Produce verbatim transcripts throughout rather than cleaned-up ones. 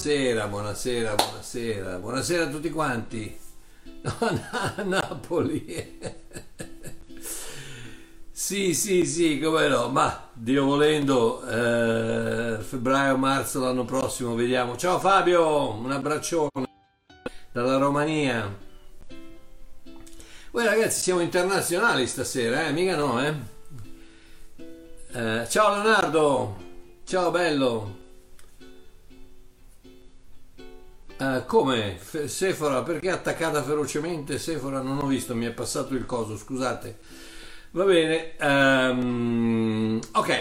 Buonasera, buonasera, buonasera, buonasera a tutti quanti. No, Napoli. Sì, sì, sì, come no, ma Dio volendo, eh, febbraio-marzo l'anno prossimo, vediamo. Ciao Fabio, un abbraccione dalla Romania. Voi ragazzi siamo internazionali stasera, eh? Mica no, eh? eh? Ciao Leonardo, ciao bello. Uh, come? Fe- Sefora, perché attaccata ferocemente? Sefora, non ho visto, mi è passato il coso, scusate. Va bene, um, ok,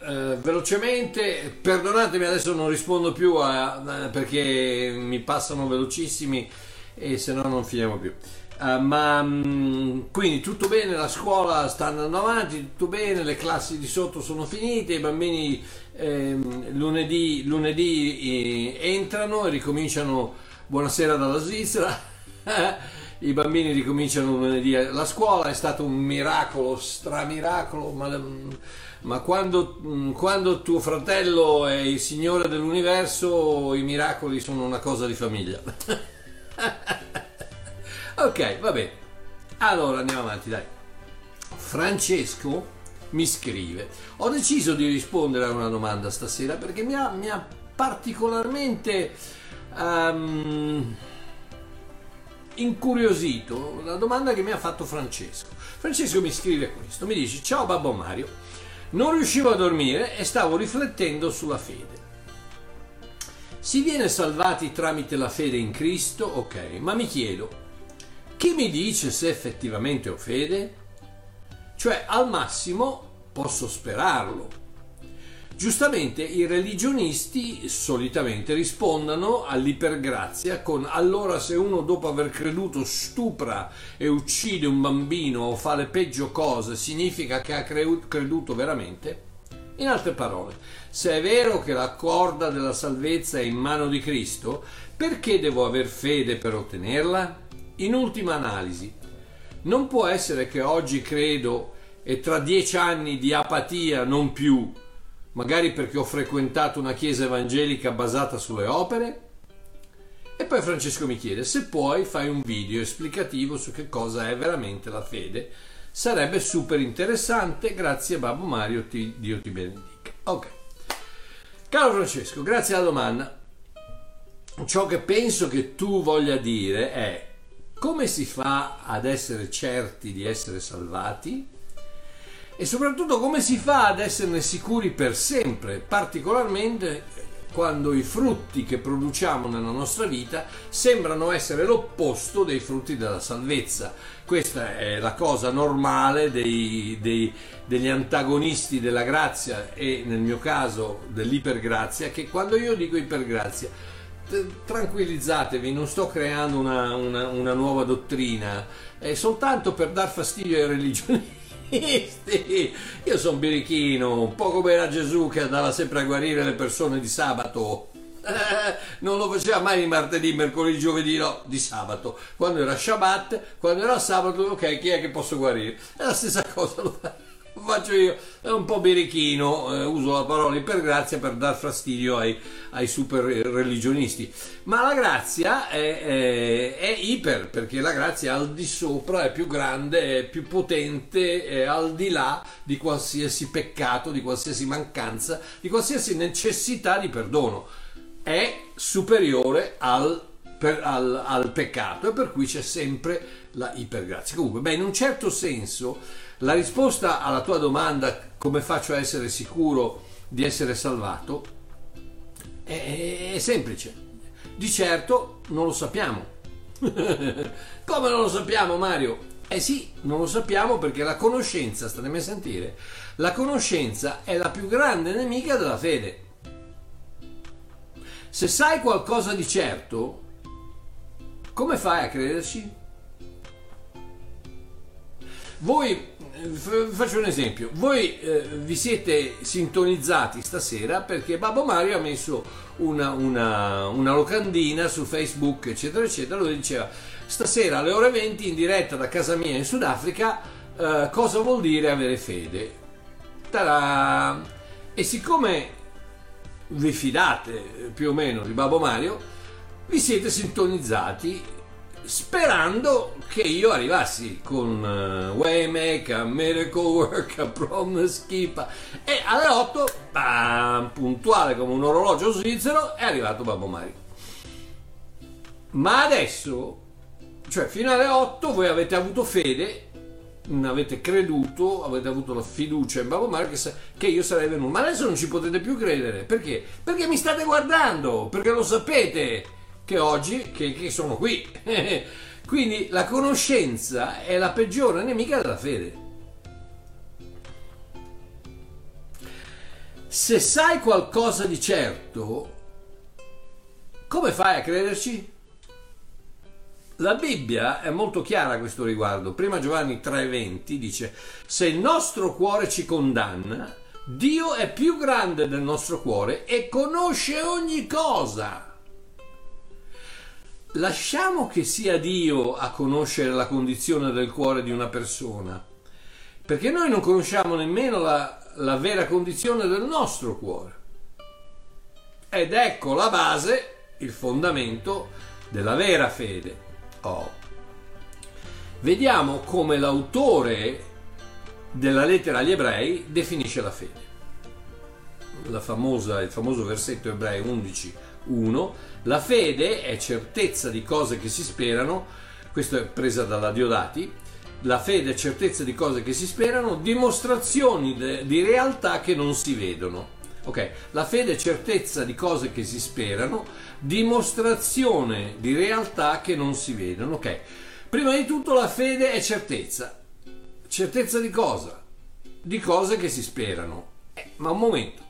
uh, velocemente, perdonatemi, adesso non rispondo più a, uh, perché mi passano velocissimi e se no non finiamo più. Uh, ma um, quindi tutto bene, la scuola sta andando avanti, tutto bene, le classi di sotto sono finite, i bambini... Eh, lunedì lunedì eh, entrano e ricominciano, buonasera dalla Svizzera, i bambini ricominciano lunedì la scuola, è stato un miracolo, stramiracolo, ma, ma quando, quando tuo fratello è il Signore dell'universo i miracoli sono una cosa di famiglia. Ok, va bene, allora andiamo avanti, dai. Francesco mi scrive: ho deciso di rispondere a una domanda stasera perché mi ha, mi ha particolarmente um, incuriosito la domanda che mi ha fatto Francesco. Francesco mi scrive questo, mi dice: ciao Babbo Mario, non riuscivo a dormire e stavo riflettendo sulla fede. Si viene salvati tramite la fede in Cristo, ok, ma mi chiedo, chi mi dice se effettivamente ho fede? Cioè, al massimo posso sperarlo. Giustamente i religionisti solitamente rispondono all'ipergrazia con: allora se uno dopo aver creduto stupra e uccide un bambino o fa le peggio cose, significa che ha creduto veramente? In altre parole, se è vero che la corda della salvezza è in mano di Cristo, perché devo aver fede per ottenerla? In ultima analisi, non può essere che oggi credo e tra dieci anni di apatia non più, magari perché ho frequentato una chiesa evangelica basata sulle opere? E poi Francesco mi chiede: se puoi fai un video esplicativo su che cosa è veramente la fede, sarebbe super interessante, grazie Babbo Mario, ti, Dio ti benedica. Ok, caro Francesco, grazie alla domanda. Ciò che penso che tu voglia dire è: come si fa ad essere certi di essere salvati? E soprattutto come si fa ad esserne sicuri per sempre, particolarmente quando i frutti che produciamo nella nostra vita sembrano essere l'opposto dei frutti della salvezza. Questa è la cosa normale dei, dei, degli antagonisti della grazia e nel mio caso dell'ipergrazia, che quando io dico ipergrazia, tranquillizzatevi, non sto creando una, una, una nuova dottrina, è soltanto per dar fastidio ai religionisti. Io sono birichino, un po' come era Gesù che andava sempre a guarire le persone di sabato, eh, non lo faceva mai di martedì, mercoledì, giovedì, no, di sabato, quando era Shabbat, quando era sabato, ok, chi è che posso guarire? È la stessa cosa, lo faccio io, è un po' birichino, eh, uso la parola ipergrazia per dar fastidio ai, ai super religionisti, ma la grazia è, è, è iper, perché la grazia è al di sopra, è più grande, è più potente, è al di là di qualsiasi peccato, di qualsiasi mancanza, di qualsiasi necessità di perdono, è superiore al, per, al, al peccato, e per cui c'è sempre la ipergrazia. Comunque, beh, in un certo senso la risposta alla tua domanda, come faccio a essere sicuro di essere salvato, è, è semplice. Di certo non lo sappiamo. Come non lo sappiamo, Mario? Eh sì, non lo sappiamo, perché la conoscenza, statemi a sentire, la conoscenza è la più grande nemica della fede. Se sai qualcosa di certo, come fai a crederci? Voi, faccio un esempio, voi eh, vi siete sintonizzati stasera perché Babbo Mario ha messo una, una, una locandina su Facebook, eccetera eccetera, dove diceva: stasera alle ore venti in diretta da casa mia in Sudafrica, eh, cosa vuol dire avere fede? Ta-da! E siccome vi fidate più o meno di Babbo Mario, vi siete sintonizzati sperando che io arrivassi con uh, Waymaker, a Miracle Worker, a Promise Keeper, e alle otto, bam, puntuale come un orologio svizzero, è arrivato Babbo Mario. Ma adesso, cioè fino alle otto, voi avete avuto fede, avete creduto, avete avuto la fiducia in Babbo Mario che, sa- che io sarei venuto, ma adesso non ci potete più credere. Perché? Perché mi state guardando, perché lo sapete che oggi che, che sono qui. Quindi la conoscenza è la peggiore nemica della fede. Se sai qualcosa di certo, come fai a crederci? La Bibbia è molto chiara a questo riguardo. Prima Giovanni tre venti dice: se il nostro cuore ci condanna, Dio è più grande del nostro cuore e conosce ogni cosa. Lasciamo che sia Dio a conoscere la condizione del cuore di una persona, perché noi non conosciamo nemmeno la, la vera condizione del nostro cuore. Ed ecco la base, il fondamento della vera fede. Oh. Vediamo come l'autore della lettera agli Ebrei definisce la fede. La famosa, il famoso versetto Ebrei undici uno: la fede è certezza di cose che si sperano, questo è presa dalla Diodati, la fede è certezza di cose che si sperano, dimostrazioni de, di realtà che non si vedono. Ok, la fede è certezza di cose che si sperano, dimostrazione di realtà che non si vedono. Ok, prima di tutto la fede è certezza. Certezza di cosa? Di cose che si sperano. Eh, ma un momento.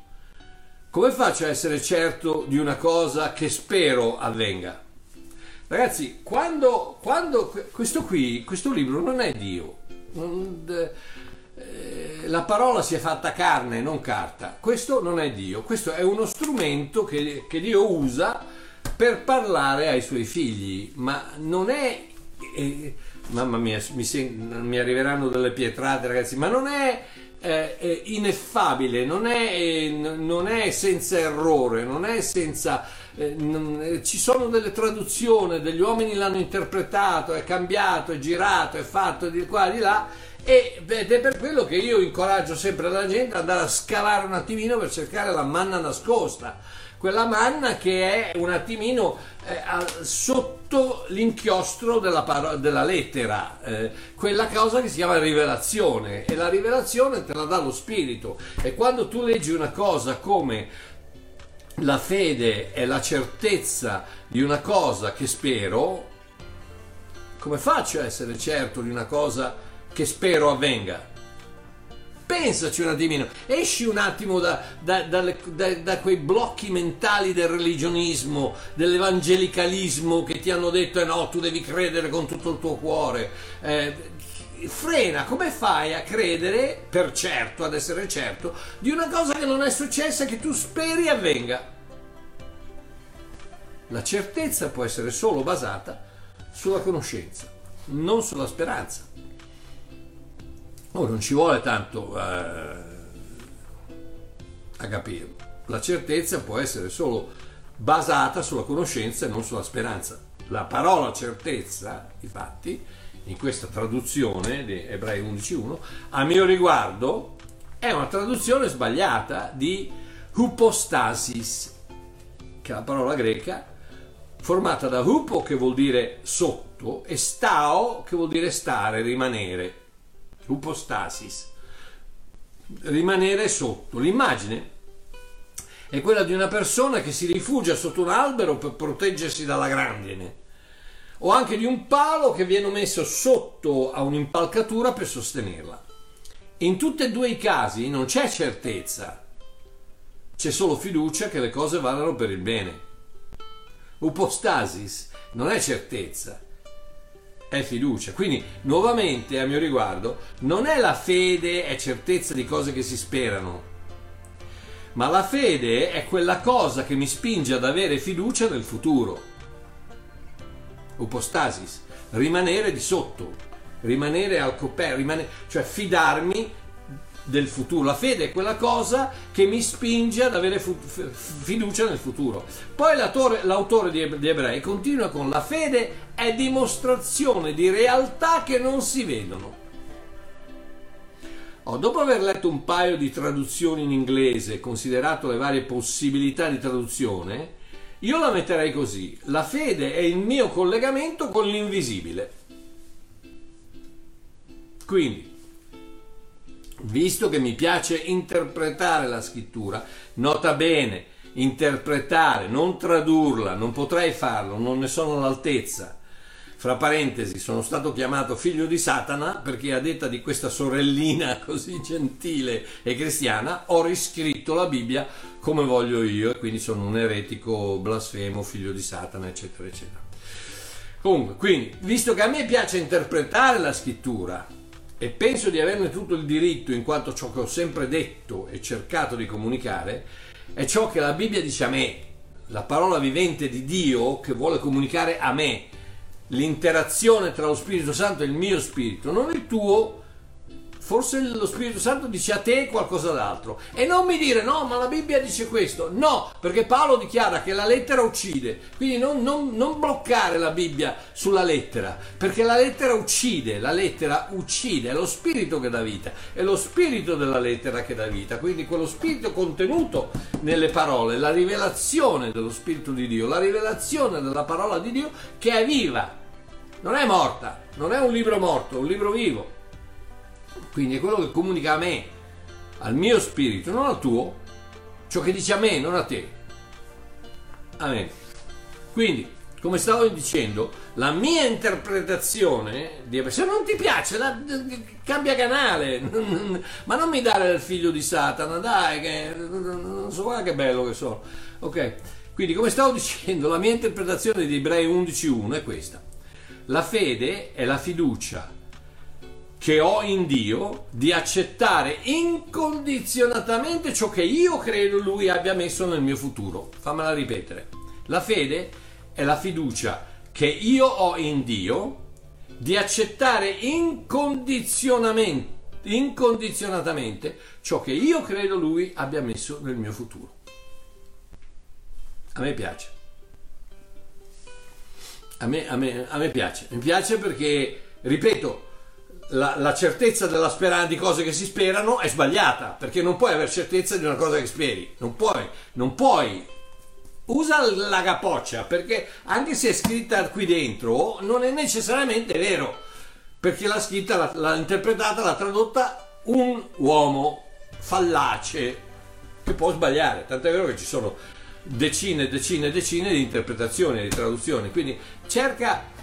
Come faccio a essere certo di una cosa che spero avvenga? Ragazzi, quando, quando questo qui, questo libro non è Dio. La parola si è fatta carne, non carta. Questo non è Dio, questo è uno strumento che, che Dio usa per parlare ai suoi figli, ma non è... Eh, mamma mia, mi, mi arriveranno delle pietrate, ragazzi, ma non è... Eh, ineffabile, non è, eh, non è senza errore, non è senza eh, non, eh, ci sono delle traduzioni, degli uomini l'hanno interpretato, è cambiato, è girato, è fatto di qua di là, e, ed è per quello che io incoraggio sempre la gente ad andare a scavare un attimino per cercare la manna nascosta, quella manna che è un attimino eh, sotto l'inchiostro della, paro- della lettera, eh, quella cosa che si chiama rivelazione, e la rivelazione te la dà lo Spirito. E quando tu leggi una cosa come la fede è la certezza di una cosa che spero, come faccio a essere certo di una cosa che spero avvenga? Pensaci un attimino, esci un attimo da, da, da, da, da quei blocchi mentali del religionismo, dell'evangelicalismo che ti hanno detto: eh no, tu devi credere con tutto il tuo cuore. Eh, frena, come fai a credere, per certo, ad essere certo, di una cosa che non è successa e che tu speri avvenga? La certezza può essere solo basata sulla conoscenza, non sulla speranza. Oh, non ci vuole tanto eh, a capirlo. La certezza può essere solo basata sulla conoscenza e non sulla speranza. La parola certezza, infatti, in questa traduzione di Ebrei undici uno, a mio riguardo è una traduzione sbagliata di hypostasis, che è la parola greca formata da hupo, che vuol dire sotto, e stao, che vuol dire stare, rimanere. Upostasis, rimanere sotto. L'immagine è quella di una persona che si rifugia sotto un albero per proteggersi dalla grandine, o anche di un palo che viene messo sotto a un'impalcatura per sostenerla. In tutti e due i casi non c'è certezza, c'è solo fiducia che le cose vadano per il bene. Upostasis non è certezza, è fiducia. Quindi nuovamente, a mio riguardo, non è la fede è certezza di cose che si sperano, ma la fede è quella cosa che mi spinge ad avere fiducia nel futuro. Upostasis, rimanere di sotto, rimanere al coperto, rimanere, cioè fidarmi del futuro. La fede è quella cosa che mi spinge ad avere fu- fiducia nel futuro. Poi l'autore, l'autore di Ebrei continua con: la fede è dimostrazione di realtà che non si vedono. Oh, dopo aver letto un paio di traduzioni in inglese, considerato le varie possibilità di traduzione, io la metterei così: la fede è il mio collegamento con l'invisibile. Quindi, visto che mi piace interpretare la scrittura, nota bene, interpretare, non tradurla, non potrei farlo, non ne sono all'altezza. Fra parentesi, sono stato chiamato figlio di Satana perché, a detta di questa sorellina così gentile e cristiana, ho riscritto la Bibbia come voglio io, e quindi sono un eretico, blasfemo, figlio di Satana, eccetera eccetera. Comunque, quindi, visto che a me piace interpretare la scrittura e penso di averne tutto il diritto, in quanto ciò che ho sempre detto e cercato di comunicare è ciò che la Bibbia dice a me, la parola vivente di Dio che vuole comunicare a me, l'interazione tra lo Spirito Santo e il mio spirito, non il tuo. Forse lo Spirito Santo dice a te qualcosa d'altro, e non mi dire no, ma la Bibbia dice questo. No, perché Paolo dichiara che la lettera uccide, quindi non, non, non bloccare la Bibbia sulla lettera, perché la lettera uccide, la lettera uccide, è lo Spirito che dà vita, è lo Spirito della lettera che dà vita, quindi quello Spirito contenuto nelle parole, la rivelazione dello Spirito di Dio, la rivelazione della parola di Dio che è viva, non è morta, non è un libro morto, è un libro vivo. Quindi è quello che comunica a me, al mio spirito, non al tuo, ciò che dice a me, non a te. Amen. Quindi, come stavo dicendo, la mia interpretazione di... se non ti piace, la... cambia canale, ma non mi dare il figlio di Satana, dai, che... non so, guarda che bello che sono. Ok, quindi come stavo dicendo, la mia interpretazione di Ebrei undici uno è questa: la fede è la fiducia che ho in Dio di accettare incondizionatamente ciò che io credo Lui abbia messo nel mio futuro. Fammela ripetere: la fede è la fiducia che io ho in Dio di accettare incondizionatamente, incondizionatamente ciò che io credo Lui abbia messo nel mio futuro. A me piace, a me, a me, a me piace, mi piace perché, ripeto, La, la certezza della speranza di cose che si sperano è sbagliata, perché non puoi avere certezza di una cosa che speri, non puoi, non puoi. Usa la capoccia, perché anche se è scritta qui dentro non è necessariamente vero, perché l'ha scritta, l'ha, l'ha interpretata, l'ha tradotta un uomo fallace che può sbagliare, tant'è vero che ci sono decine e decine e decine di interpretazioni e di traduzioni. Quindi cerca,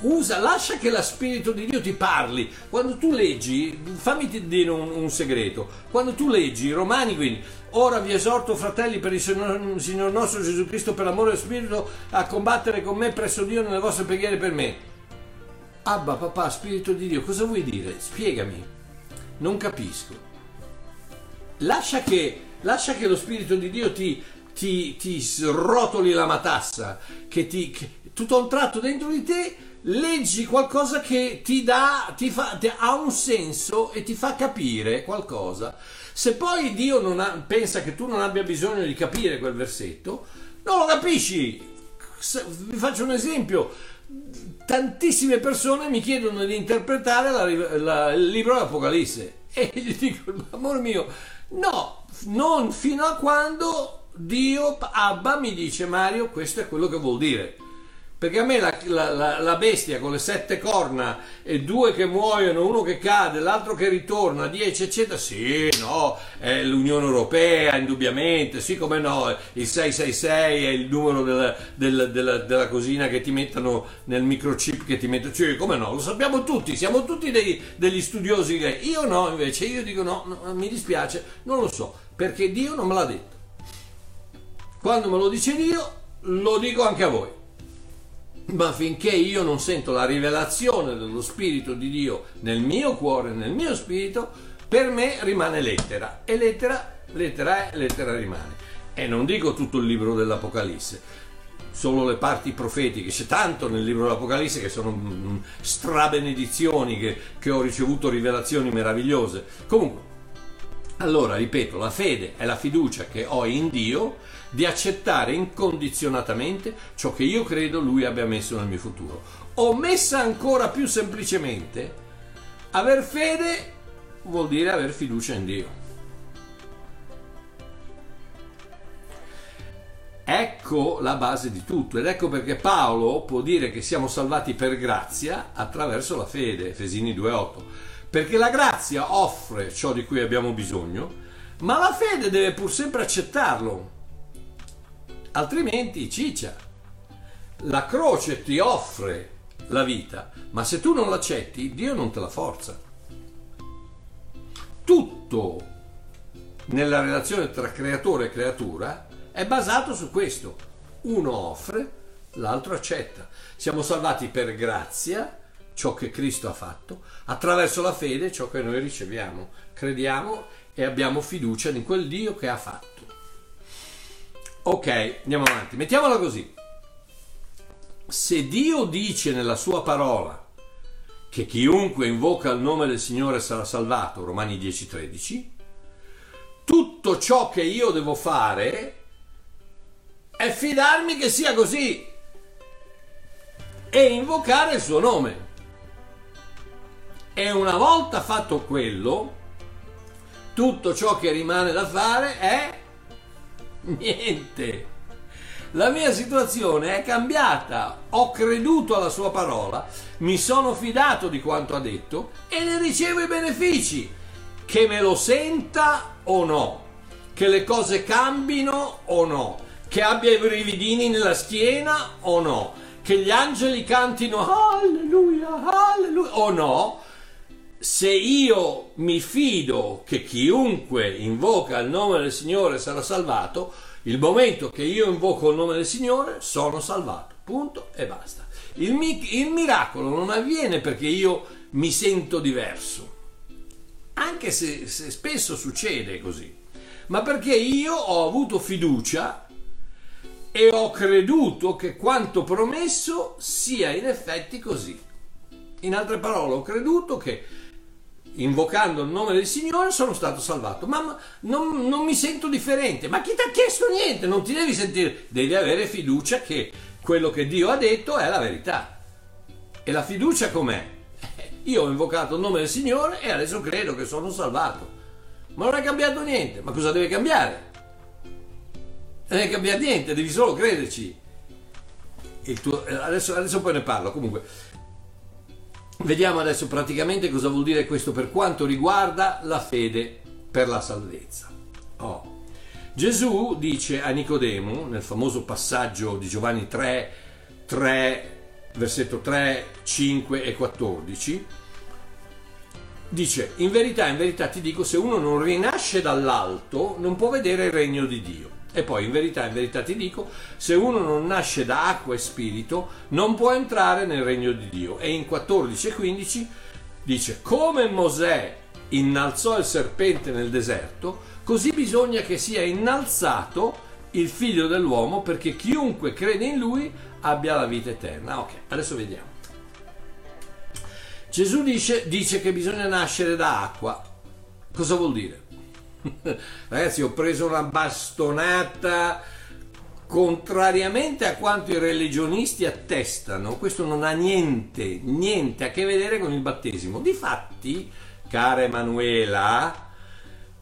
usa, lascia che lo Spirito di Dio ti parli. Quando tu leggi, fammi dire un, un segreto, quando tu leggi Romani, quindi: ora vi esorto, fratelli, per il Signor nostro Gesù Cristo, per l'amore del Spirito, a combattere con me presso Dio nelle vostre preghiere per me. Abba, papà, Spirito di Dio, cosa vuoi dire? Spiegami, non capisco. Lascia che, lascia che lo Spirito di Dio ti, ti, ti srotoli la matassa, che ti, che, tutto a un tratto dentro di te leggi qualcosa che ti dà, ti fa, ti ha un senso e ti fa capire qualcosa. Se poi Dio non ha, pensa che tu non abbia bisogno di capire quel versetto, non lo capisci. Se, vi faccio un esempio: tantissime persone mi chiedono di interpretare la, la, il libro dell'Apocalisse, e gli dico: amor mio, no, non fino a quando Dio, Abba, mi dice: Mario, questo è quello che vuol dire. Perché a me la, la, la bestia con le sette corna e due che muoiono, uno che cade, l'altro che ritorna, dieci eccetera, sì, no, è l'Unione Europea, indubbiamente, sì, come no, il sei sei sei è il numero della, della, della, della cosina che ti mettono nel microchip, che ti mettono, sì, come no, lo sappiamo tutti, siamo tutti dei, degli studiosi greci. Io no, invece, io dico no, no, mi dispiace, non lo so, perché Dio non me l'ha detto. Quando me lo dice Dio, lo dico anche a voi. Ma finché io non sento la rivelazione dello Spirito di Dio nel mio cuore, nel mio spirito, per me rimane lettera, e lettera, lettera è, lettera rimane. E non dico tutto il libro dell'Apocalisse, solo le parti profetiche. C'è tanto nel libro dell'Apocalisse che sono strabenedizioni, che, che ho ricevuto rivelazioni meravigliose. Comunque, Allora, ripeto, la fede è la fiducia che ho in Dio di accettare incondizionatamente ciò che io credo Lui abbia messo nel mio futuro. O messa ancora più semplicemente, aver fede vuol dire aver fiducia in Dio. Ecco la base di tutto, ed ecco perché Paolo può dire che siamo salvati per grazia attraverso la fede, Efesini due otto. Perché la grazia offre ciò di cui abbiamo bisogno, ma la fede deve pur sempre accettarlo, altrimenti ciccia. La croce ti offre la vita, ma se tu non l'accetti, Dio non te la forza. Tutto nella relazione tra creatore e creatura è basato su questo: uno offre, l'altro accetta. Siamo salvati per grazia, ciò che Cristo ha fatto, attraverso la fede, ciò che noi riceviamo, crediamo e abbiamo fiducia in quel Dio che ha fatto. Ok, andiamo avanti, mettiamola così: se Dio dice nella sua parola che chiunque invoca il nome del Signore sarà salvato, Romani dieci tredici, tutto ciò che io devo fare è fidarmi che sia così e invocare il suo nome. E una volta fatto quello, tutto ciò che rimane da fare è niente. La mia situazione è cambiata, ho creduto alla sua parola, mi sono fidato di quanto ha detto e ne ricevo i benefici, che me lo senta o no, che le cose cambino o no, che abbia i brividini nella schiena o no, che gli angeli cantino alleluia, alleluia o no. Se io mi fido che chiunque invoca il nome del Signore sarà salvato, il momento che io invoco il nome del Signore sono salvato, punto e basta. Il, mi- il miracolo non avviene perché io mi sento diverso, anche se, se spesso succede così, ma perché io ho avuto fiducia e ho creduto che quanto promesso sia in effetti così. In altre parole, ho creduto che invocando il nome del Signore sono stato salvato, ma non, non mi sento differente. Ma chi ti ha chiesto niente? Non ti devi sentire, devi avere fiducia che quello che Dio ha detto è la verità. E la fiducia com'è? Io ho invocato il nome del Signore e adesso credo che sono salvato, ma non è cambiato niente. Ma cosa deve cambiare? Non è cambiato niente, devi solo crederci. Il tuo, adesso, adesso poi ne parlo. Comunque vediamo adesso praticamente cosa vuol dire questo per quanto riguarda la fede per la salvezza. Oh. Gesù dice a Nicodemo, nel famoso passaggio di Giovanni tre, tre, versetto tre, cinque e quattordici, dice: in verità, in verità ti dico, se uno non rinasce dall'alto non può vedere il regno di Dio. E poi, in verità, in verità ti dico, se uno non nasce da acqua e spirito non può entrare nel regno di Dio. E in quattordici e quindici dice: come Mosè innalzò il serpente nel deserto, così bisogna che sia innalzato il figlio dell'uomo, perché chiunque crede in lui abbia la vita eterna. Ok, adesso vediamo. Gesù dice, dice che bisogna nascere da acqua. Cosa vuol dire? Ragazzi, ho preso una bastonata. Contrariamente a quanto i religionisti attestano, questo non ha niente niente a che vedere con il battesimo. Difatti, cara Emanuela,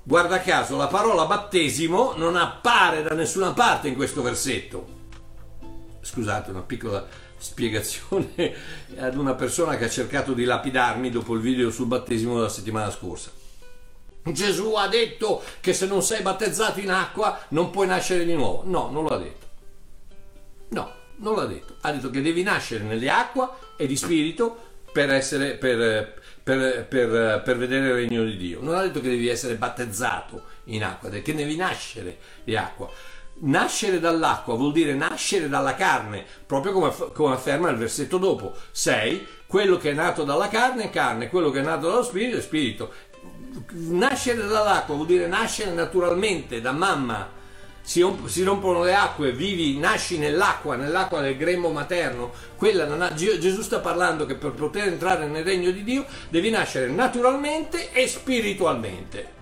guarda caso la parola battesimo non appare da nessuna parte in questo versetto. Scusate, una piccola spiegazione ad una persona che ha cercato di lapidarmi dopo il video sul battesimo della settimana scorsa. Gesù ha detto che se non sei battezzato in acqua non puoi nascere di nuovo. No, non l'ha detto. No, non l'ha detto. Ha detto che devi nascere nelle acqua e di spirito per essere per, per, per, per vedere il regno di Dio. Non ha detto che devi essere battezzato in acqua, che devi nascere di acqua. Nascere dall'acqua vuol dire nascere dalla carne, proprio come, come afferma il versetto dopo. sei. Quello che è nato dalla carne è carne, quello che è nato dallo spirito è spirito. Nascere dall'acqua vuol dire nascere naturalmente da mamma, si, si rompono le acque, vivi, nasci nell'acqua, nell'acqua del grembo materno. Quella non ha, Gesù sta parlando che per poter entrare nel regno di Dio devi nascere naturalmente e spiritualmente.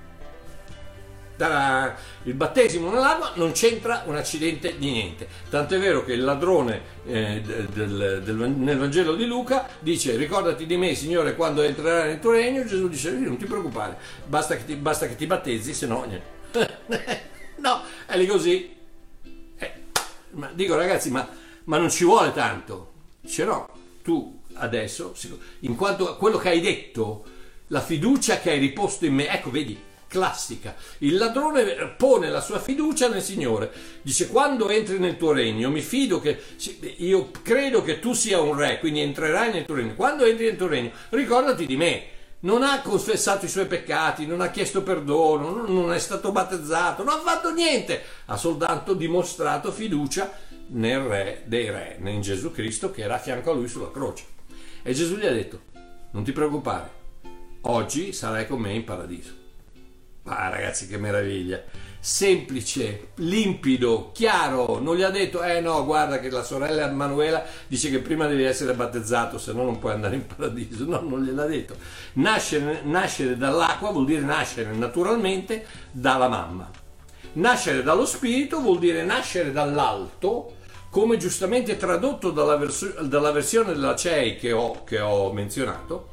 dalla, il battesimo nell'acqua non c'entra un accidente di niente, tanto è vero che il ladrone eh, del, del, nel Vangelo di Luca dice: ricordati di me, Signore, quando entrerai nel tuo regno. Gesù dice: non ti preoccupare, basta che ti, basta che ti battezzi, se no niente. No, è lì così. Eh, ma dico, ragazzi, ma, ma non ci vuole tanto. Dice: no, tu adesso, in quanto a quello che hai detto, la fiducia che hai riposto in me, ecco, vedi, classica. Il ladrone pone la sua fiducia nel Signore. Dice: quando entri nel tuo regno, mi fido che, io credo che tu sia un re, quindi entrerai nel tuo regno. Quando entri nel tuo regno, ricordati di me. Non ha confessato i suoi peccati, non ha chiesto perdono, non è stato battezzato, non ha fatto niente, ha soltanto dimostrato fiducia nel re dei re, in Gesù Cristo, che era a fianco a lui sulla croce. E Gesù gli ha detto: non ti preoccupare, oggi sarai con me in paradiso. Ah, ragazzi, che meraviglia! Semplice, limpido, chiaro. Non gli ha detto: eh no, guarda che la sorella Emanuela dice che prima devi essere battezzato, se no non puoi andare in paradiso. No, non gliel'ha detto. Nascere, nascere dall'acqua vuol dire nascere naturalmente dalla mamma. Nascere dallo spirito vuol dire nascere dall'alto, come giustamente tradotto dalla, vers- dalla versione della C E I che ho, che ho menzionato.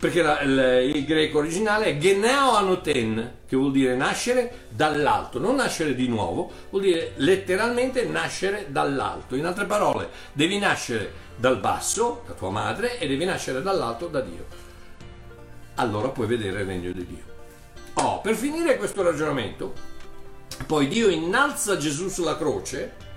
Perché la, il, il greco originale è geneo anoten, che vuol dire nascere dall'alto, non nascere di nuovo, vuol dire letteralmente nascere dall'alto. In altre parole, devi nascere dal basso, da tua madre, e devi nascere dall'alto, da Dio. Allora puoi vedere il regno di Dio. Oh, per finire questo ragionamento, poi Dio innalza Gesù sulla croce,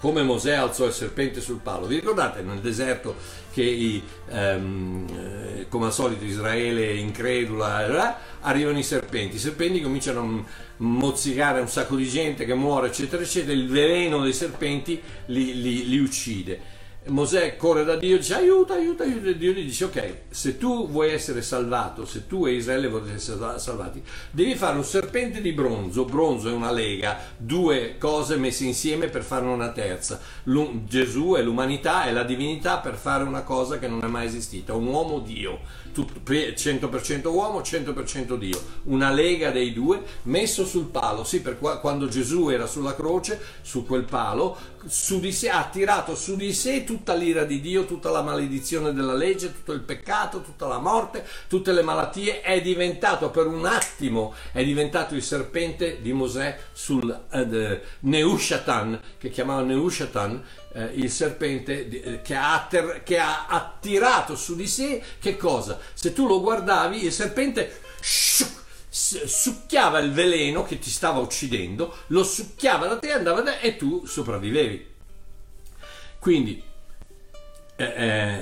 come Mosè alzò il serpente sul palo. Vi ricordate nel deserto che i, ehm, come al solito Israele incredula, arrivano i serpenti, i serpenti cominciano a mozzicare un sacco di gente che muore, eccetera eccetera, il veleno dei serpenti li, li, li uccide. Mosè corre da Dio e dice: aiuta, aiuta, aiuta. E Dio gli dice: ok, se tu vuoi essere salvato, se tu e Israele volete essere salvati, devi fare un serpente di bronzo. Bronzo è una lega, due cose messe insieme per farne una terza. L'un- Gesù è l'umanità, è la divinità per fare una cosa che non è mai esistita, un uomo Dio, tutto, cento per cento uomo, cento per cento Dio, una lega dei due messo sul palo. Sì, per qua- quando Gesù era sulla croce, su quel palo, su di sé, ha tirato su di sé tutta l'ira di Dio, tutta la maledizione della legge, tutto il peccato, tutta la morte, tutte le malattie. È diventato per un attimo, è diventato il serpente di Mosè sul eh, Nehushtan, che chiamava Nehushtan, eh, il serpente di, eh, che, ha atter, che ha attirato su di sé, che cosa? Se tu lo guardavi, il serpente shuh, succhiava il veleno che ti stava uccidendo, lo succhiava da te, andava da te e tu sopravvivevi. Quindi Eh,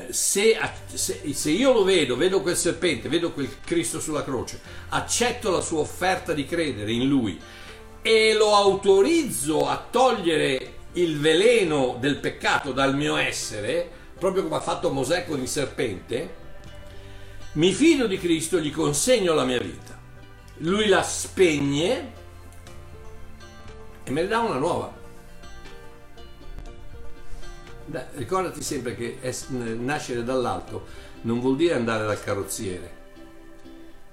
eh, se, se, se io lo vedo, vedo quel serpente, vedo quel Cristo sulla croce, accetto la sua offerta di credere in lui e lo autorizzo a togliere il veleno del peccato dal mio essere, proprio come ha fatto Mosè con il serpente, mi fido di Cristo, gli consegno la mia vita, lui la spegne e me ne dà una nuova. Beh, ricordati sempre che nascere dall'alto non vuol dire andare dal carrozziere,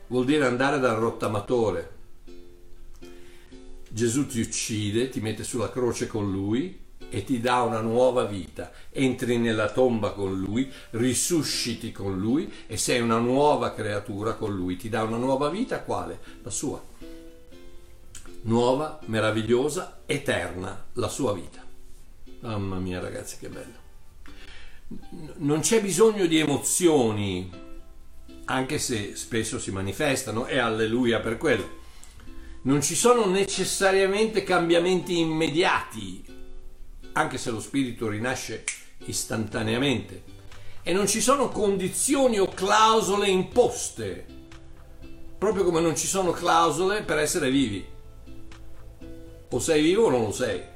vuol dire andare dal rottamatore. Gesù ti uccide, ti mette sulla croce con lui e ti dà una nuova vita. Entri nella tomba con lui, risusciti con lui e sei una nuova creatura con lui. Ti dà una nuova vita, quale? La sua. Nuova, meravigliosa, eterna, la sua vita. Mamma mia, ragazzi, che bello. Non c'è bisogno di emozioni, anche se spesso si manifestano, e alleluia per quello. Non ci sono necessariamente cambiamenti immediati, anche se lo spirito rinasce istantaneamente, e non ci sono condizioni o clausole imposte, proprio come non ci sono clausole per essere vivi. O sei vivo o non lo sei.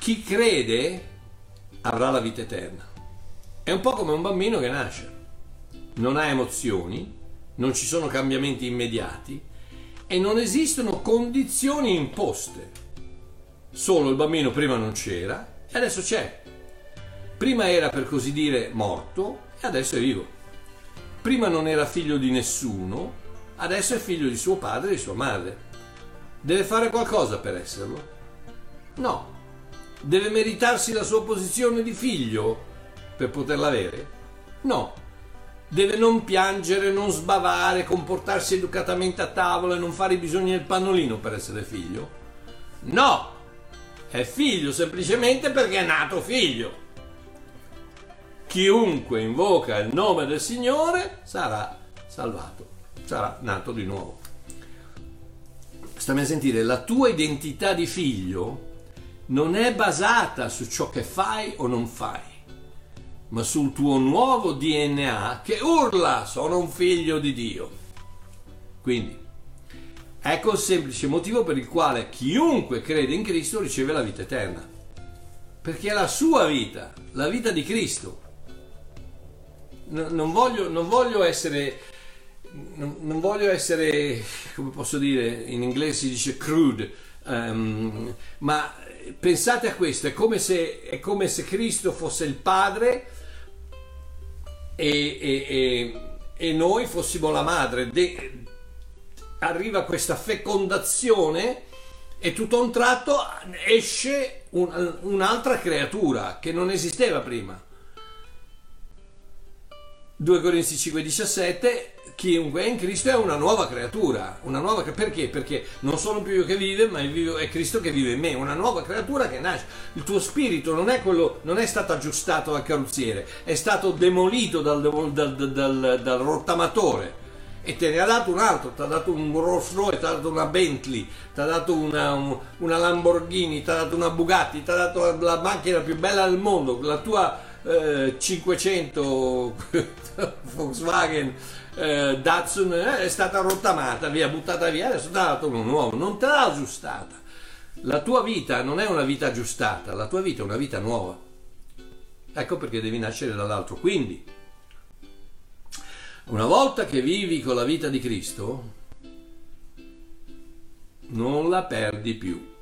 Chi crede avrà la vita eterna. È un po' come un bambino che nasce, non ha emozioni, non ci sono cambiamenti immediati e non esistono condizioni imposte. Solo il bambino prima non c'era e adesso c'è. Prima era, per così dire, morto e adesso è vivo. Prima non era figlio di nessuno adesso è figlio di suo padre e di sua madre. Deve fare qualcosa per esserlo? No. Deve meritarsi la sua posizione di figlio per poterla avere? No. Deve non piangere, non sbavare, comportarsi educatamente a tavola e non fare i bisogni del pannolino per essere figlio? No. È figlio semplicemente perché è nato figlio. Chiunque invoca il nome del Signore sarà salvato, sarà nato di nuovo. Stammi a sentire, la tua identità di figlio non è basata su ciò che fai o non fai, ma sul tuo nuovo D N A che urla: sono un figlio di Dio. Quindi ecco il semplice motivo per il quale chiunque crede in Cristo riceve la vita eterna, perché è la sua vita, la vita di Cristo. Non voglio, non voglio essere, non voglio essere, come posso dire, in inglese si dice crude, um, ma pensate a questo: è come se, è come se Cristo fosse il Padre e, e, e, e noi fossimo la madre. De, arriva questa fecondazione e tutto a un tratto esce un, un'altra creatura che non esisteva prima. due Corinzi cinque diciassette, chiunque è in Cristo è una nuova creatura, una nuova, perché? Perché non sono più io che vive, ma è Cristo che vive in me, una nuova creatura che nasce. Il tuo spirito non è quello, non è stato aggiustato dal carrozziere, è stato demolito dal, dal, dal, dal, dal rottamatore e te ne ha dato un altro, ti ha dato un Rolls Royce, ti ha dato una Bentley, ti ha dato una, un, una Lamborghini, ti ha dato una Bugatti, ti ha dato la, la macchina più bella del mondo, la tua cinquecento Volkswagen eh, Datsun eh, è stata rottamata via, buttata via, adesso ti ha dato uno nuovo, non te l'ha aggiustata. La tua vita non è una vita aggiustata, la tua vita è una vita nuova. Ecco perché devi nascere dall'altro. Quindi una volta che vivi con la vita di Cristo non la perdi più.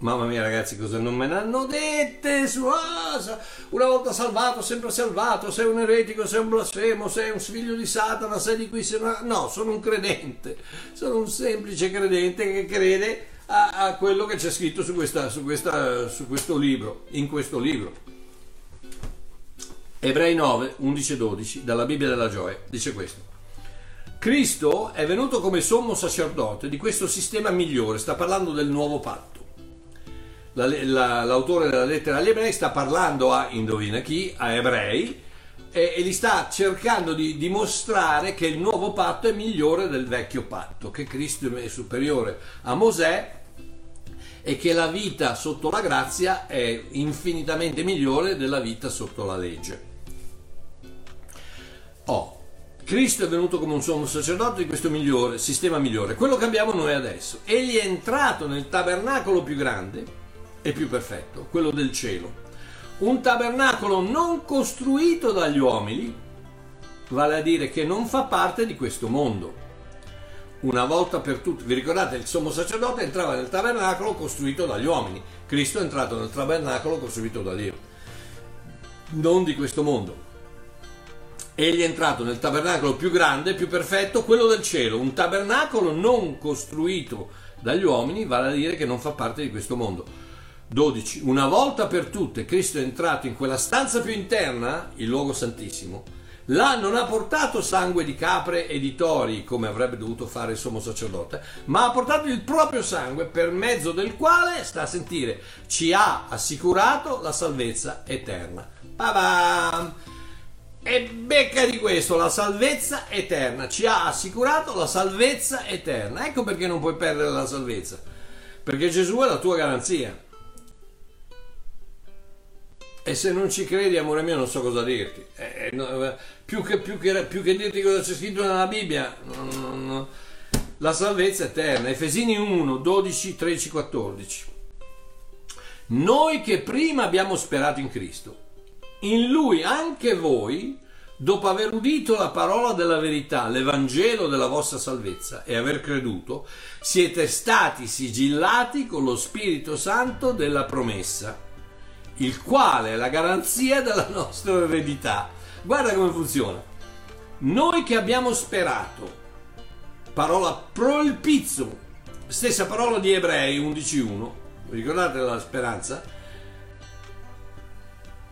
Mamma mia ragazzi, cosa non me ne hanno dette su, ah, una volta salvato sempre salvato, sei un eretico, sei un blasfemo, sei un figlio di Satana, sei di qui, sei una... No, sono un credente, sono un semplice credente che crede a, a quello che c'è scritto su, questa, su, questa, su questo libro, in questo libro. Ebrei nove, undici e dodici, dalla Bibbia della Gioia, dice questo: Cristo è venuto come sommo sacerdote di questo sistema migliore, sta parlando del nuovo patto. La, la, l'autore della lettera agli Ebrei sta parlando a, indovina chi, a ebrei, e, e li sta cercando di dimostrare che il nuovo patto è migliore del vecchio patto, che Cristo è superiore a Mosè e che la vita sotto la grazia è infinitamente migliore della vita sotto la legge. Oh, Cristo è venuto come un sommo sacerdote di questo migliore, sistema migliore, quello che abbiamo noi adesso. Egli è entrato nel tabernacolo più grande e più perfetto, quello del cielo, un tabernacolo non costruito dagli uomini, vale a dire che non fa parte di questo mondo. Una volta per tutte, vi ricordate, il sommo sacerdote entrava nel tabernacolo costruito dagli uomini, Cristo è entrato nel tabernacolo costruito da Dio, non di questo mondo. Egli è entrato nel tabernacolo più grande, più perfetto, quello del cielo, un tabernacolo non costruito dagli uomini, vale a dire che non fa parte di questo mondo. dodici. Una volta per tutte Cristo è entrato in quella stanza più interna, il luogo santissimo. Là non ha portato sangue di capre e di tori come avrebbe dovuto fare il sommo sacerdote, ma ha portato il proprio sangue, per mezzo del quale, sta a sentire, ci ha assicurato la salvezza eterna. Pa-bam! E becca di questo, la salvezza eterna, ci ha assicurato la salvezza eterna. Ecco perché non puoi perdere la salvezza, perché Gesù è la tua garanzia. E se non ci credi, amore mio, non so cosa dirti. Eh, no, più, che, più, che, più che dirti cosa c'è scritto nella Bibbia, no, no, no. La salvezza eterna. Efesini uno, dodici, tredici, quattordici. Noi che prima abbiamo sperato in Cristo, in Lui anche voi, dopo aver udito la parola della verità, l'Evangelo della vostra salvezza, e aver creduto, siete stati sigillati con lo Spirito Santo della promessa, il quale è la garanzia della nostra eredità. Guarda come funziona. Noi che abbiamo sperato, parola prolpizzo, stessa parola di Ebrei undici uno, ricordate la speranza?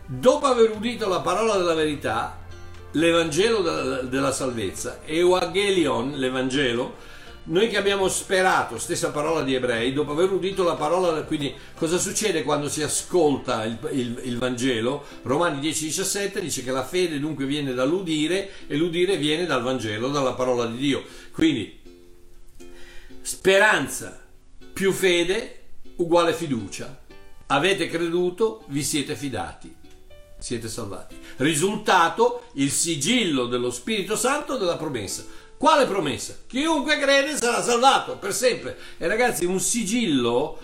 Dopo aver udito la parola della verità, l'Evangelo della, della salvezza, Euangelion, l'Evangelo, noi che abbiamo sperato, stessa parola di Ebrei, dopo aver udito la parola, quindi cosa succede quando si ascolta il, il, il Vangelo? Romani dieci diciassette dice che la fede dunque viene dall'udire e l'udire viene dal Vangelo, dalla parola di Dio. Quindi speranza più fede uguale fiducia. Avete creduto, vi siete fidati, siete salvati. Risultato, il sigillo dello Spirito Santo della promessa. Quale promessa? Chiunque crede sarà salvato per sempre. E ragazzi, un sigillo,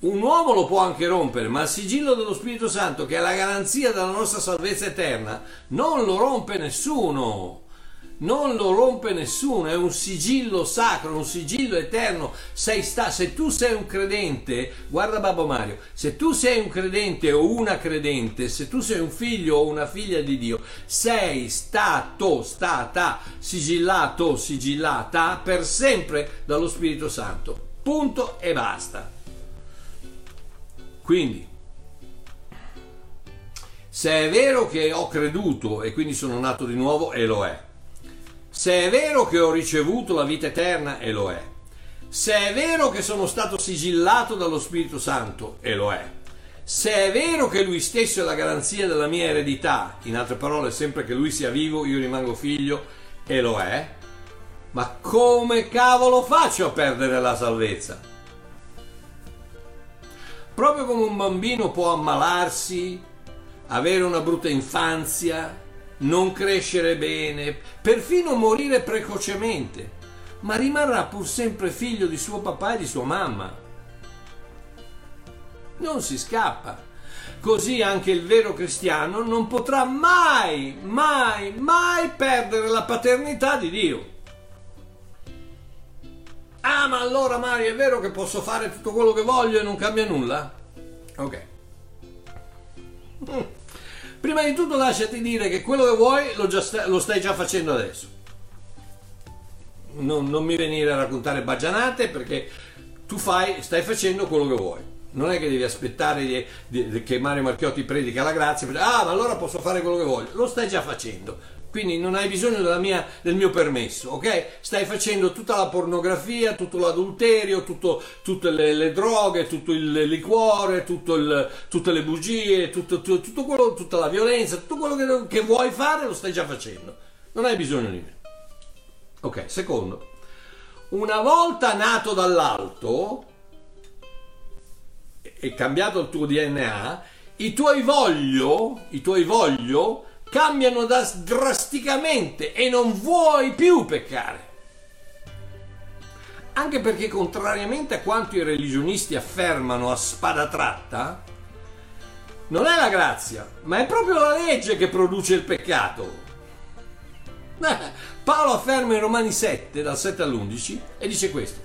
un uomo lo può anche rompere, ma il sigillo dello Spirito Santo, che è la garanzia della nostra salvezza eterna, non lo rompe nessuno. Non lo rompe nessuno, è un sigillo sacro, un sigillo eterno. Sei sta, se tu sei un credente, guarda Babbo Mario, se tu sei un credente o una credente, se tu sei un figlio o una figlia di Dio, sei stato, stata, sigillato, sigillata per sempre dallo Spirito Santo. Punto e basta. Quindi, se è vero che ho creduto e quindi sono nato di nuovo, e lo è. Se è vero che ho ricevuto la vita eterna, e lo è. Se è vero che sono stato sigillato dallo Spirito Santo, e lo è. Se è vero che Lui stesso è la garanzia della mia eredità, in altre parole, sempre che Lui sia vivo, io rimango figlio, e lo è. Ma come cavolo faccio a perdere la salvezza? Proprio come un bambino può ammalarsi, avere una brutta infanzia, non crescere bene, perfino morire precocemente, ma rimarrà pur sempre figlio di suo papà e di sua mamma. Non si scappa. Così anche il vero cristiano non potrà mai, mai, mai perdere la paternità di Dio. Ah, ma allora Mario, è vero che posso fare tutto quello che voglio e non cambia nulla? Ok. Mm. Prima di tutto lasciati dire che quello che vuoi lo, già sta, lo stai già facendo adesso. Non, non mi venire a raccontare baggianate, perché tu fai, stai facendo quello che vuoi. Non è che devi aspettare di, di, di, che Mario Marchiotti predica la grazia. Per, ah, ma allora posso fare quello che voglio. Lo stai già facendo. Quindi non hai bisogno della mia, del mio permesso, ok? Stai facendo tutta la pornografia, tutto l'adulterio, tutto, tutte le, le droghe, tutto il liquore, tutto il, tutte le bugie, tutto, tutto, tutto quello, tutta la violenza, tutto quello che, che vuoi fare lo stai già facendo. Non hai bisogno di me. Ok, secondo. Una volta nato dall'alto e cambiato il tuo D N A, i tuoi voglio, i tuoi voglio, cambiano da, drasticamente e non vuoi più peccare. Anche perché, contrariamente a quanto i religionisti affermano a spada tratta, non è la grazia, ma è proprio la legge che produce il peccato. Paolo afferma in Romani sette, dal sette all'undici, e dice questo.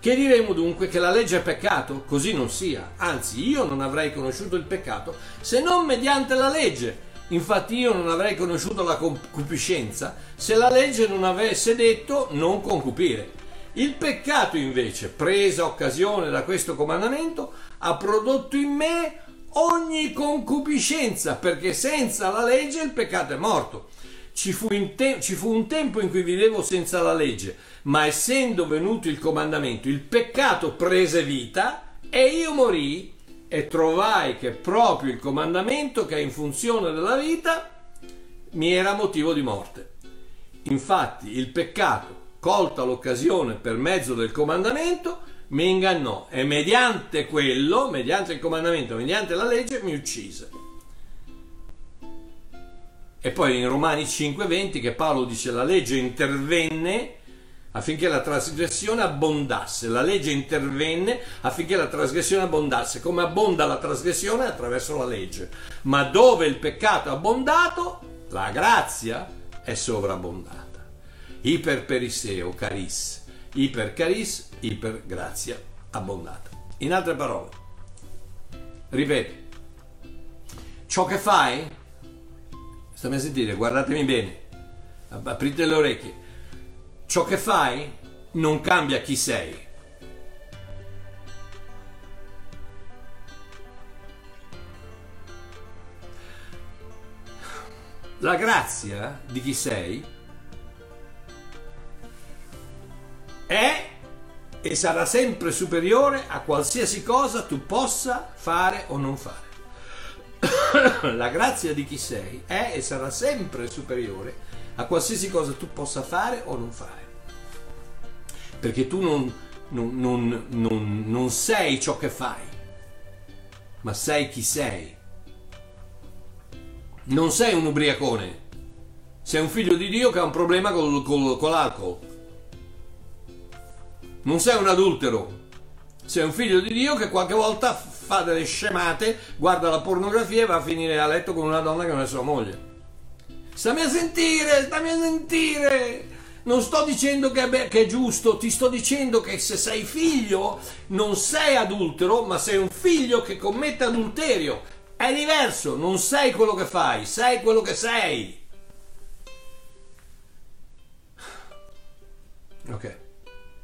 Che diremo dunque? Che la legge è peccato? Così non sia. Anzi, io non avrei conosciuto il peccato se non mediante la legge. Infatti io non avrei conosciuto la concupiscenza se la legge non avesse detto non concupire. Il peccato invece, presa occasione da questo comandamento, ha prodotto in me ogni concupiscenza, perché senza la legge il peccato è morto. Ci fu, in te- ci fu un tempo in cui vivevo senza la legge, ma essendo venuto il comandamento, il peccato prese vita e io morii. E trovai che proprio il comandamento, che è in funzione della vita, mi era motivo di morte. Infatti il peccato, colta l'occasione per mezzo del comandamento, mi ingannò e mediante quello, mediante il comandamento, mediante la legge, mi uccise. E poi in Romani cinque venti che Paolo dice: la legge intervenne affinché la trasgressione abbondasse. La legge intervenne affinché la trasgressione abbondasse. Come abbonda la trasgressione? Attraverso la legge. Ma dove il peccato è abbondato, la grazia è sovrabbondata. Iper periseo, caris. Iper caris, iper grazia abbondata. In altre parole, ripeto, ciò che fai, stammi a sentire, guardatemi bene, aprite le orecchie, ciò che fai non cambia chi sei. La grazia di chi sei è e sarà sempre superiore a qualsiasi cosa tu possa fare o non fare. La grazia di chi sei è e sarà sempre superiore a qualsiasi cosa tu possa fare o non fare. Perché tu non, non, non, non, non sei ciò che fai, ma sei chi sei. Non sei un ubriacone, sei un figlio di Dio che ha un problema col, col, con l'alcol. Non sei un adultero, sei un figlio di Dio che qualche volta fa delle scemate, guarda la pornografia e va a finire a letto con una donna che non è sua moglie. Stammi a sentire, stammi a sentire! Non sto dicendo che è, be- che è giusto, ti sto dicendo che se sei figlio non sei adultero, ma sei un figlio che commette adulterio. È diverso, non sei quello che fai, sei quello che sei. Ok,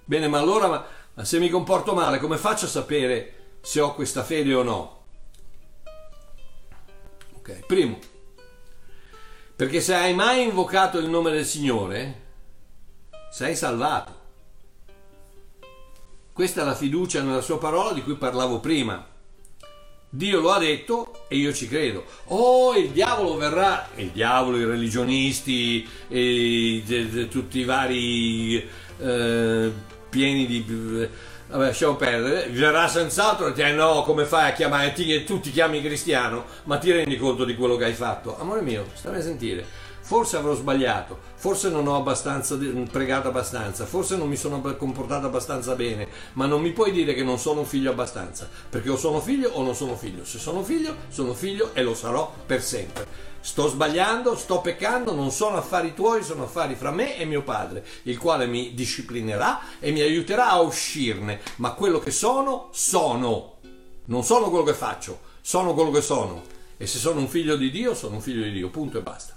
bene, ma allora ma, ma se mi comporto male, come faccio a sapere se ho questa fede o no? Ok, primo, perché se hai mai invocato il nome del Signore, sei salvato. Questa è la fiducia nella sua parola di cui parlavo prima. Dio lo ha detto e io ci credo. Oh, il diavolo verrà, il diavolo, i religionisti, e, de, de, tutti i vari eh, pieni di... Vabbè, lasciamo perdere. Verrà senz'altro e dirà: no, come fai a chiamare? Ti, tu ti chiami cristiano, ma ti rendi conto di quello che hai fatto? Amore mio, stammi a sentire. Forse avrò sbagliato, forse non ho abbastanza pregato abbastanza, forse non mi sono comportato abbastanza bene, ma non mi puoi dire che non sono un figlio abbastanza, perché o sono figlio o non sono figlio. Se sono figlio, sono figlio e lo sarò per sempre. Sto sbagliando, sto peccando, non sono affari tuoi, sono affari fra me e mio padre, il quale mi disciplinerà e mi aiuterà a uscirne, ma quello che sono, sono. Non sono quello che faccio, sono quello che sono. E se sono un figlio di Dio, sono un figlio di Dio, punto e basta.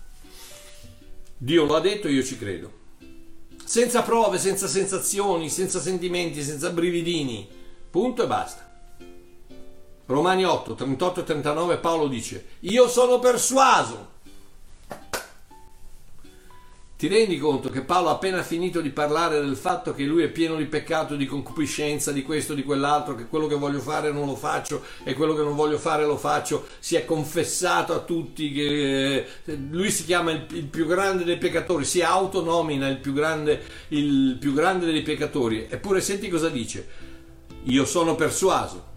Dio lo ha detto, io ci credo. Senza prove, senza sensazioni, senza sentimenti, senza brividini. Punto e basta. Romani otto, trentotto e trentanove, Paolo dice: io sono persuaso. Ti rendi conto che Paolo ha appena finito di parlare del fatto che lui è pieno di peccato, di concupiscenza, di questo, di quell'altro, che quello che voglio fare non lo faccio e quello che non voglio fare lo faccio, si è confessato a tutti, che lui si chiama il, il più grande dei peccatori, si autonomina il più grande, il più grande dei peccatori. Eppure senti cosa dice: io sono persuaso.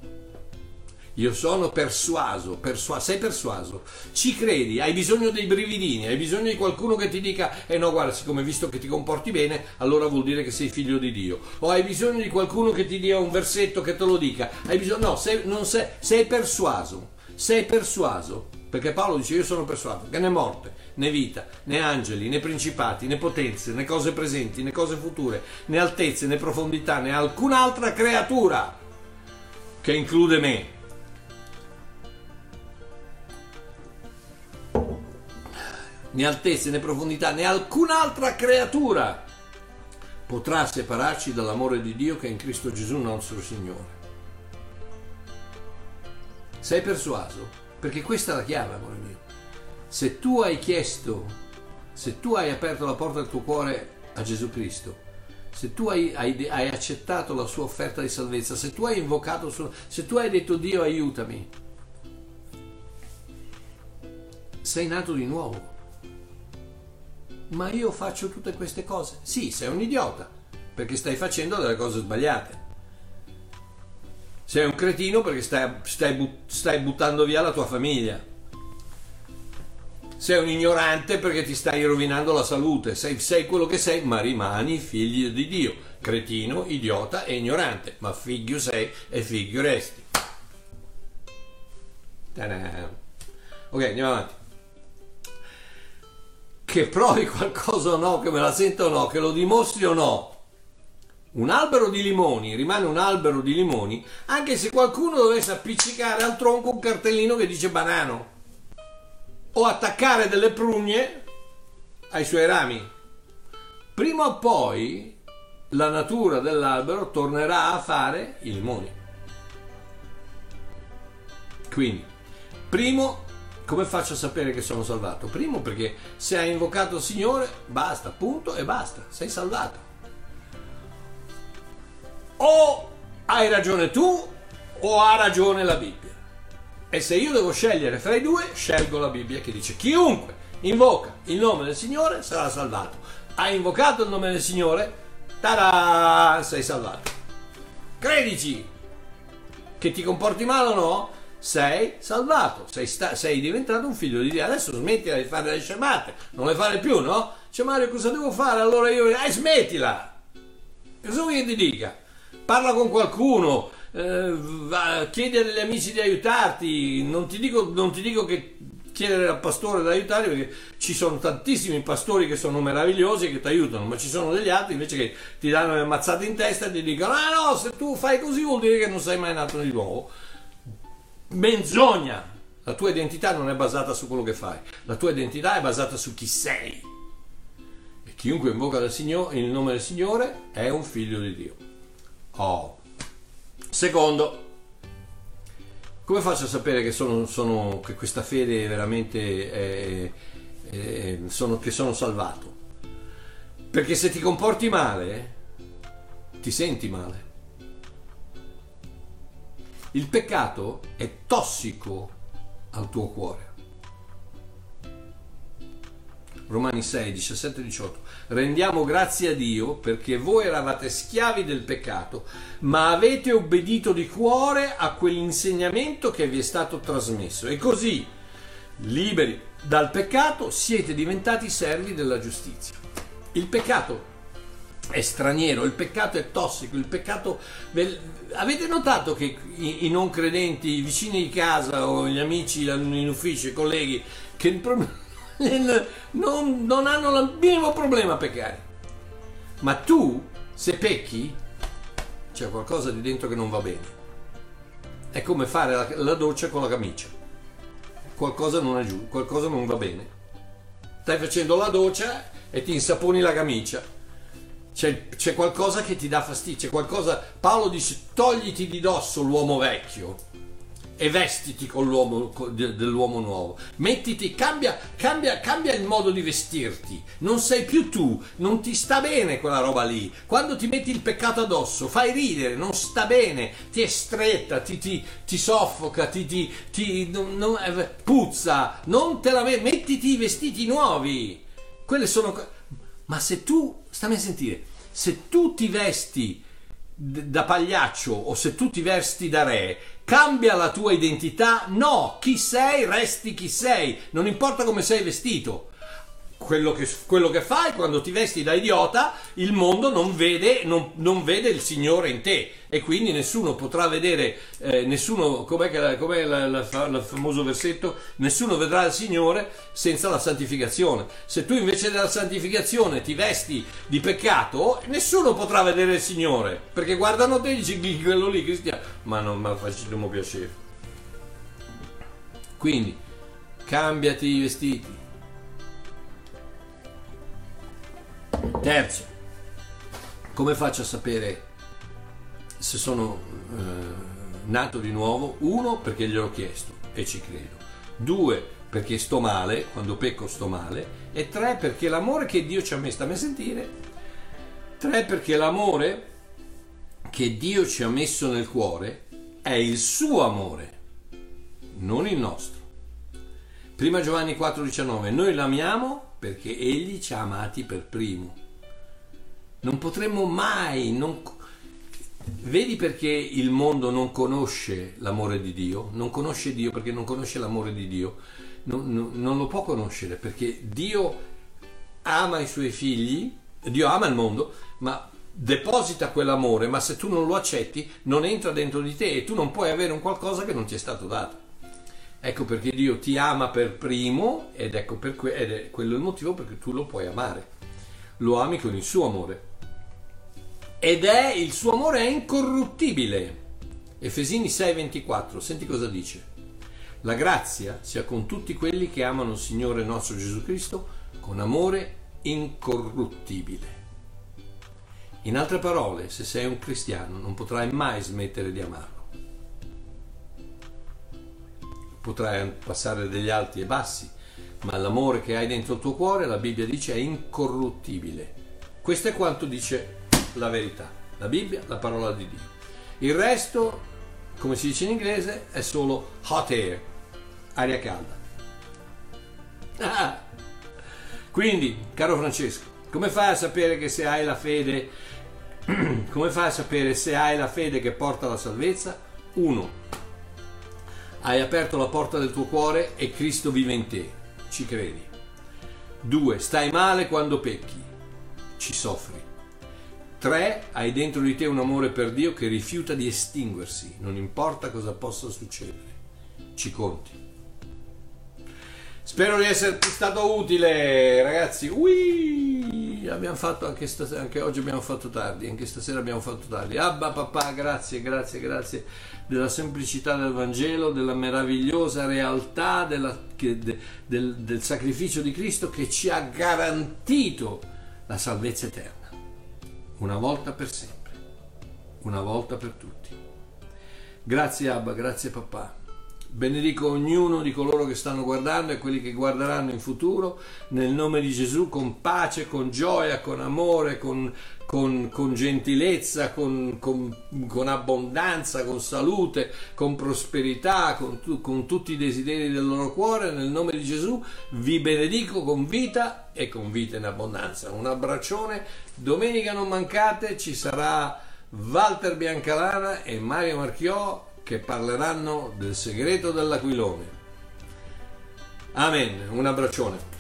Io sono persuaso, persua- sei persuaso, ci credi, hai bisogno dei brividini, hai bisogno di qualcuno che ti dica: eh no, guarda, siccome visto che ti comporti bene, allora vuol dire che sei figlio di Dio. O hai bisogno di qualcuno che ti dia un versetto che te lo dica, hai bisogno, no, sei, non sei, sei persuaso, sei persuaso, perché Paolo dice: io sono persuaso, che né morte, né vita, né angeli, né principati, né potenze, né cose presenti, né cose future, né altezze, né profondità, né alcun'altra creatura, che include me. Né altezze, né profondità, né alcun'altra creatura potrà separarci dall'amore di Dio che è in Cristo Gesù nostro Signore. Sei persuaso? Perché questa è la chiave, amore mio. Se tu hai chiesto, se tu hai aperto la porta del tuo cuore a Gesù Cristo, se tu hai, hai, hai accettato la sua offerta di salvezza, se tu hai invocato, se tu hai detto: Dio, aiutami, sei nato di nuovo. Ma io faccio tutte queste cose. Sì, sei un idiota, perché stai facendo delle cose sbagliate. Sei un cretino perché stai, stai, but, stai buttando via la tua famiglia. Sei un ignorante perché ti stai rovinando la salute. Sei, sei quello che sei, ma rimani figlio di Dio. Cretino, idiota e ignorante, ma figlio sei e figlio resti. Ta-da. Ok, andiamo avanti. Che provi qualcosa o no, che me la sento o no, che lo dimostri o no. Un albero di limoni rimane un albero di limoni anche se qualcuno dovesse appiccicare al tronco un cartellino che dice banano o attaccare delle prugne ai suoi rami. prima o poi la natura dell'albero tornerà a fare i limoni. Quindi, primo, come faccio a sapere che sono salvato? Primo, perché se hai invocato il Signore, basta, punto e basta, sei salvato. O hai ragione tu o ha ragione la Bibbia. E se io devo scegliere fra i due, scelgo la Bibbia che dice: chiunque invoca il nome del Signore sarà salvato. Hai invocato il nome del Signore? Tarà, sei salvato. Credici, che ti comporti male o no, sei salvato, sei, sta- sei diventato un figlio di Dio. Adesso smettila di fare le scemate, non le fare più, no? Cioè, Mario, cosa devo fare? Allora io, eh, smettila. Cosa vuoi che ti dica? Parla con qualcuno, eh, va, chiedi agli amici di aiutarti. Non ti dico, non ti dico che chiedere al pastore di aiutarti, perché ci sono tantissimi pastori che sono meravigliosi e che ti aiutano, ma ci sono degli altri invece che ti danno le ammazzate in testa e ti dicono: ah no, se tu fai così vuol dire che non sei mai nato di nuovo. Menzogna! La tua identità non è basata su quello che fai, la tua identità è basata su chi sei. E chiunque invoca il, Signore, il nome del Signore è un figlio di Dio. Oh. Secondo, come faccio a sapere che sono, sono che questa fede veramente è, è, sono, che sono salvato? Perché se ti comporti male, ti senti male. Il peccato è tossico al tuo cuore. Romani sei, diciassette e diciotto. Rendiamo grazie a Dio perché voi eravate schiavi del peccato, ma avete obbedito di cuore a quell'insegnamento che vi è stato trasmesso. E così, liberi dal peccato, siete diventati servi della giustizia. Il peccato è straniero, il peccato è tossico, il peccato... Avete notato che i non credenti, i vicini di casa o gli amici in ufficio, i colleghi, che il problema... non, non hanno il minimo problema a peccare, ma tu se pecchi c'è qualcosa di dentro che non va bene. È come fare la, la doccia con la camicia, qualcosa non è giù, qualcosa non va bene. Stai facendo la doccia e ti insaponi la camicia. C'è, c'è qualcosa che ti dà fastidio, c'è qualcosa. Paolo dice: togliti di dosso l'uomo vecchio e vestiti con l'uomo dell'uomo nuovo. Mettiti, cambia, cambia, cambia il modo di vestirti. Non sei più tu, non ti sta bene quella roba lì. Quando ti metti il peccato addosso, fai ridere, non sta bene, ti è stretta, ti, ti, ti soffoca, ti, ti, ti non, non, puzza. Non te la mettiti i vestiti nuovi. Quelle sono. Ma se tu, stammi a sentire, se tu ti vesti da pagliaccio o se tu ti vesti da re, cambia la tua identità? No, chi sei resti chi sei, non importa come sei vestito. Quello che, quello che fai quando ti vesti da idiota, il mondo non vede, non, non vede il Signore in te, e quindi nessuno potrà vedere, eh, nessuno, com'è, che la, com'è la, la, la famoso versetto, nessuno vedrà il Signore senza la santificazione. Se tu invece della santificazione ti vesti di peccato, nessuno potrà vedere il Signore, perché guardano te e dici: quello lì cristiano, ma non mi facciamo piacere. Quindi cambiati i vestiti. Terzo, come faccio a sapere se sono eh, nato di nuovo? Uno, perché gliel'ho chiesto e ci credo. Due, perché sto male, quando pecco sto male. E tre, perché l'amore che Dio ci ha messo, stammi a sentire. Tre, perché l'amore che Dio ci ha messo nel cuore è il suo amore, non il nostro. Prima Giovanni quattro diciannove, noi l'amiamo perché egli ci ha amati per primo. Non potremmo mai non... Vedi perché il mondo non conosce l'amore di Dio? Non conosce Dio perché non conosce l'amore di Dio. Non, non, non lo può conoscere, perché Dio ama i suoi figli, Dio ama il mondo, ma deposita quell'amore, ma se tu non lo accetti non entra dentro di te e tu non puoi avere un qualcosa che non ti è stato dato. Ecco perché Dio ti ama per primo, ed ecco per que- ed è quello il motivo perché tu lo puoi amare. Lo ami con il suo amore. Ed è il suo amore è incorruttibile. Efesini sei ventiquattro, senti cosa dice. La grazia sia con tutti quelli che amano il Signore nostro Gesù Cristo con amore incorruttibile. In altre parole, se sei un cristiano non potrai mai smettere di amarlo. Potrai passare degli alti e bassi, ma l'amore che hai dentro il tuo cuore, la Bibbia dice, è incorruttibile. Questo è quanto dice la verità, la Bibbia, la parola di Dio. Il resto, come si dice in inglese, è solo hot air, aria calda. Ah! Quindi, caro Francesco, come fai a sapere che se hai la fede, come fai a sapere se hai la fede che porta alla salvezza? Uno, hai aperto la porta del tuo cuore e Cristo vive in te, ci credi. Due, stai male quando pecchi, ci soffri. Tre, hai dentro di te un amore per Dio che rifiuta di estinguersi, non importa cosa possa succedere, ci conti. Spero di esserti stato utile, ragazzi. Ui, abbiamo fatto anche stasera, anche oggi abbiamo fatto tardi, anche stasera abbiamo fatto tardi. Abba papà, grazie, grazie, grazie della semplicità del Vangelo, della meravigliosa realtà della, che, de, del, del sacrificio di Cristo che ci ha garantito la salvezza eterna, una volta per sempre, una volta per tutti. Grazie Abba, grazie papà. Benedico ognuno di coloro che stanno guardando e quelli che guarderanno in futuro, nel nome di Gesù, con pace, con gioia, con amore, con, con, con gentilezza, con, con, con abbondanza, con salute, con prosperità, con, tu, con tutti i desideri del loro cuore. Nel nome di Gesù vi benedico con vita e con vita in abbondanza. Un abbraccione, domenica non mancate, ci sarà Walter Biancalana e Mario Marchiotti che parleranno del segreto dell'aquilone. Amen, un abbraccione.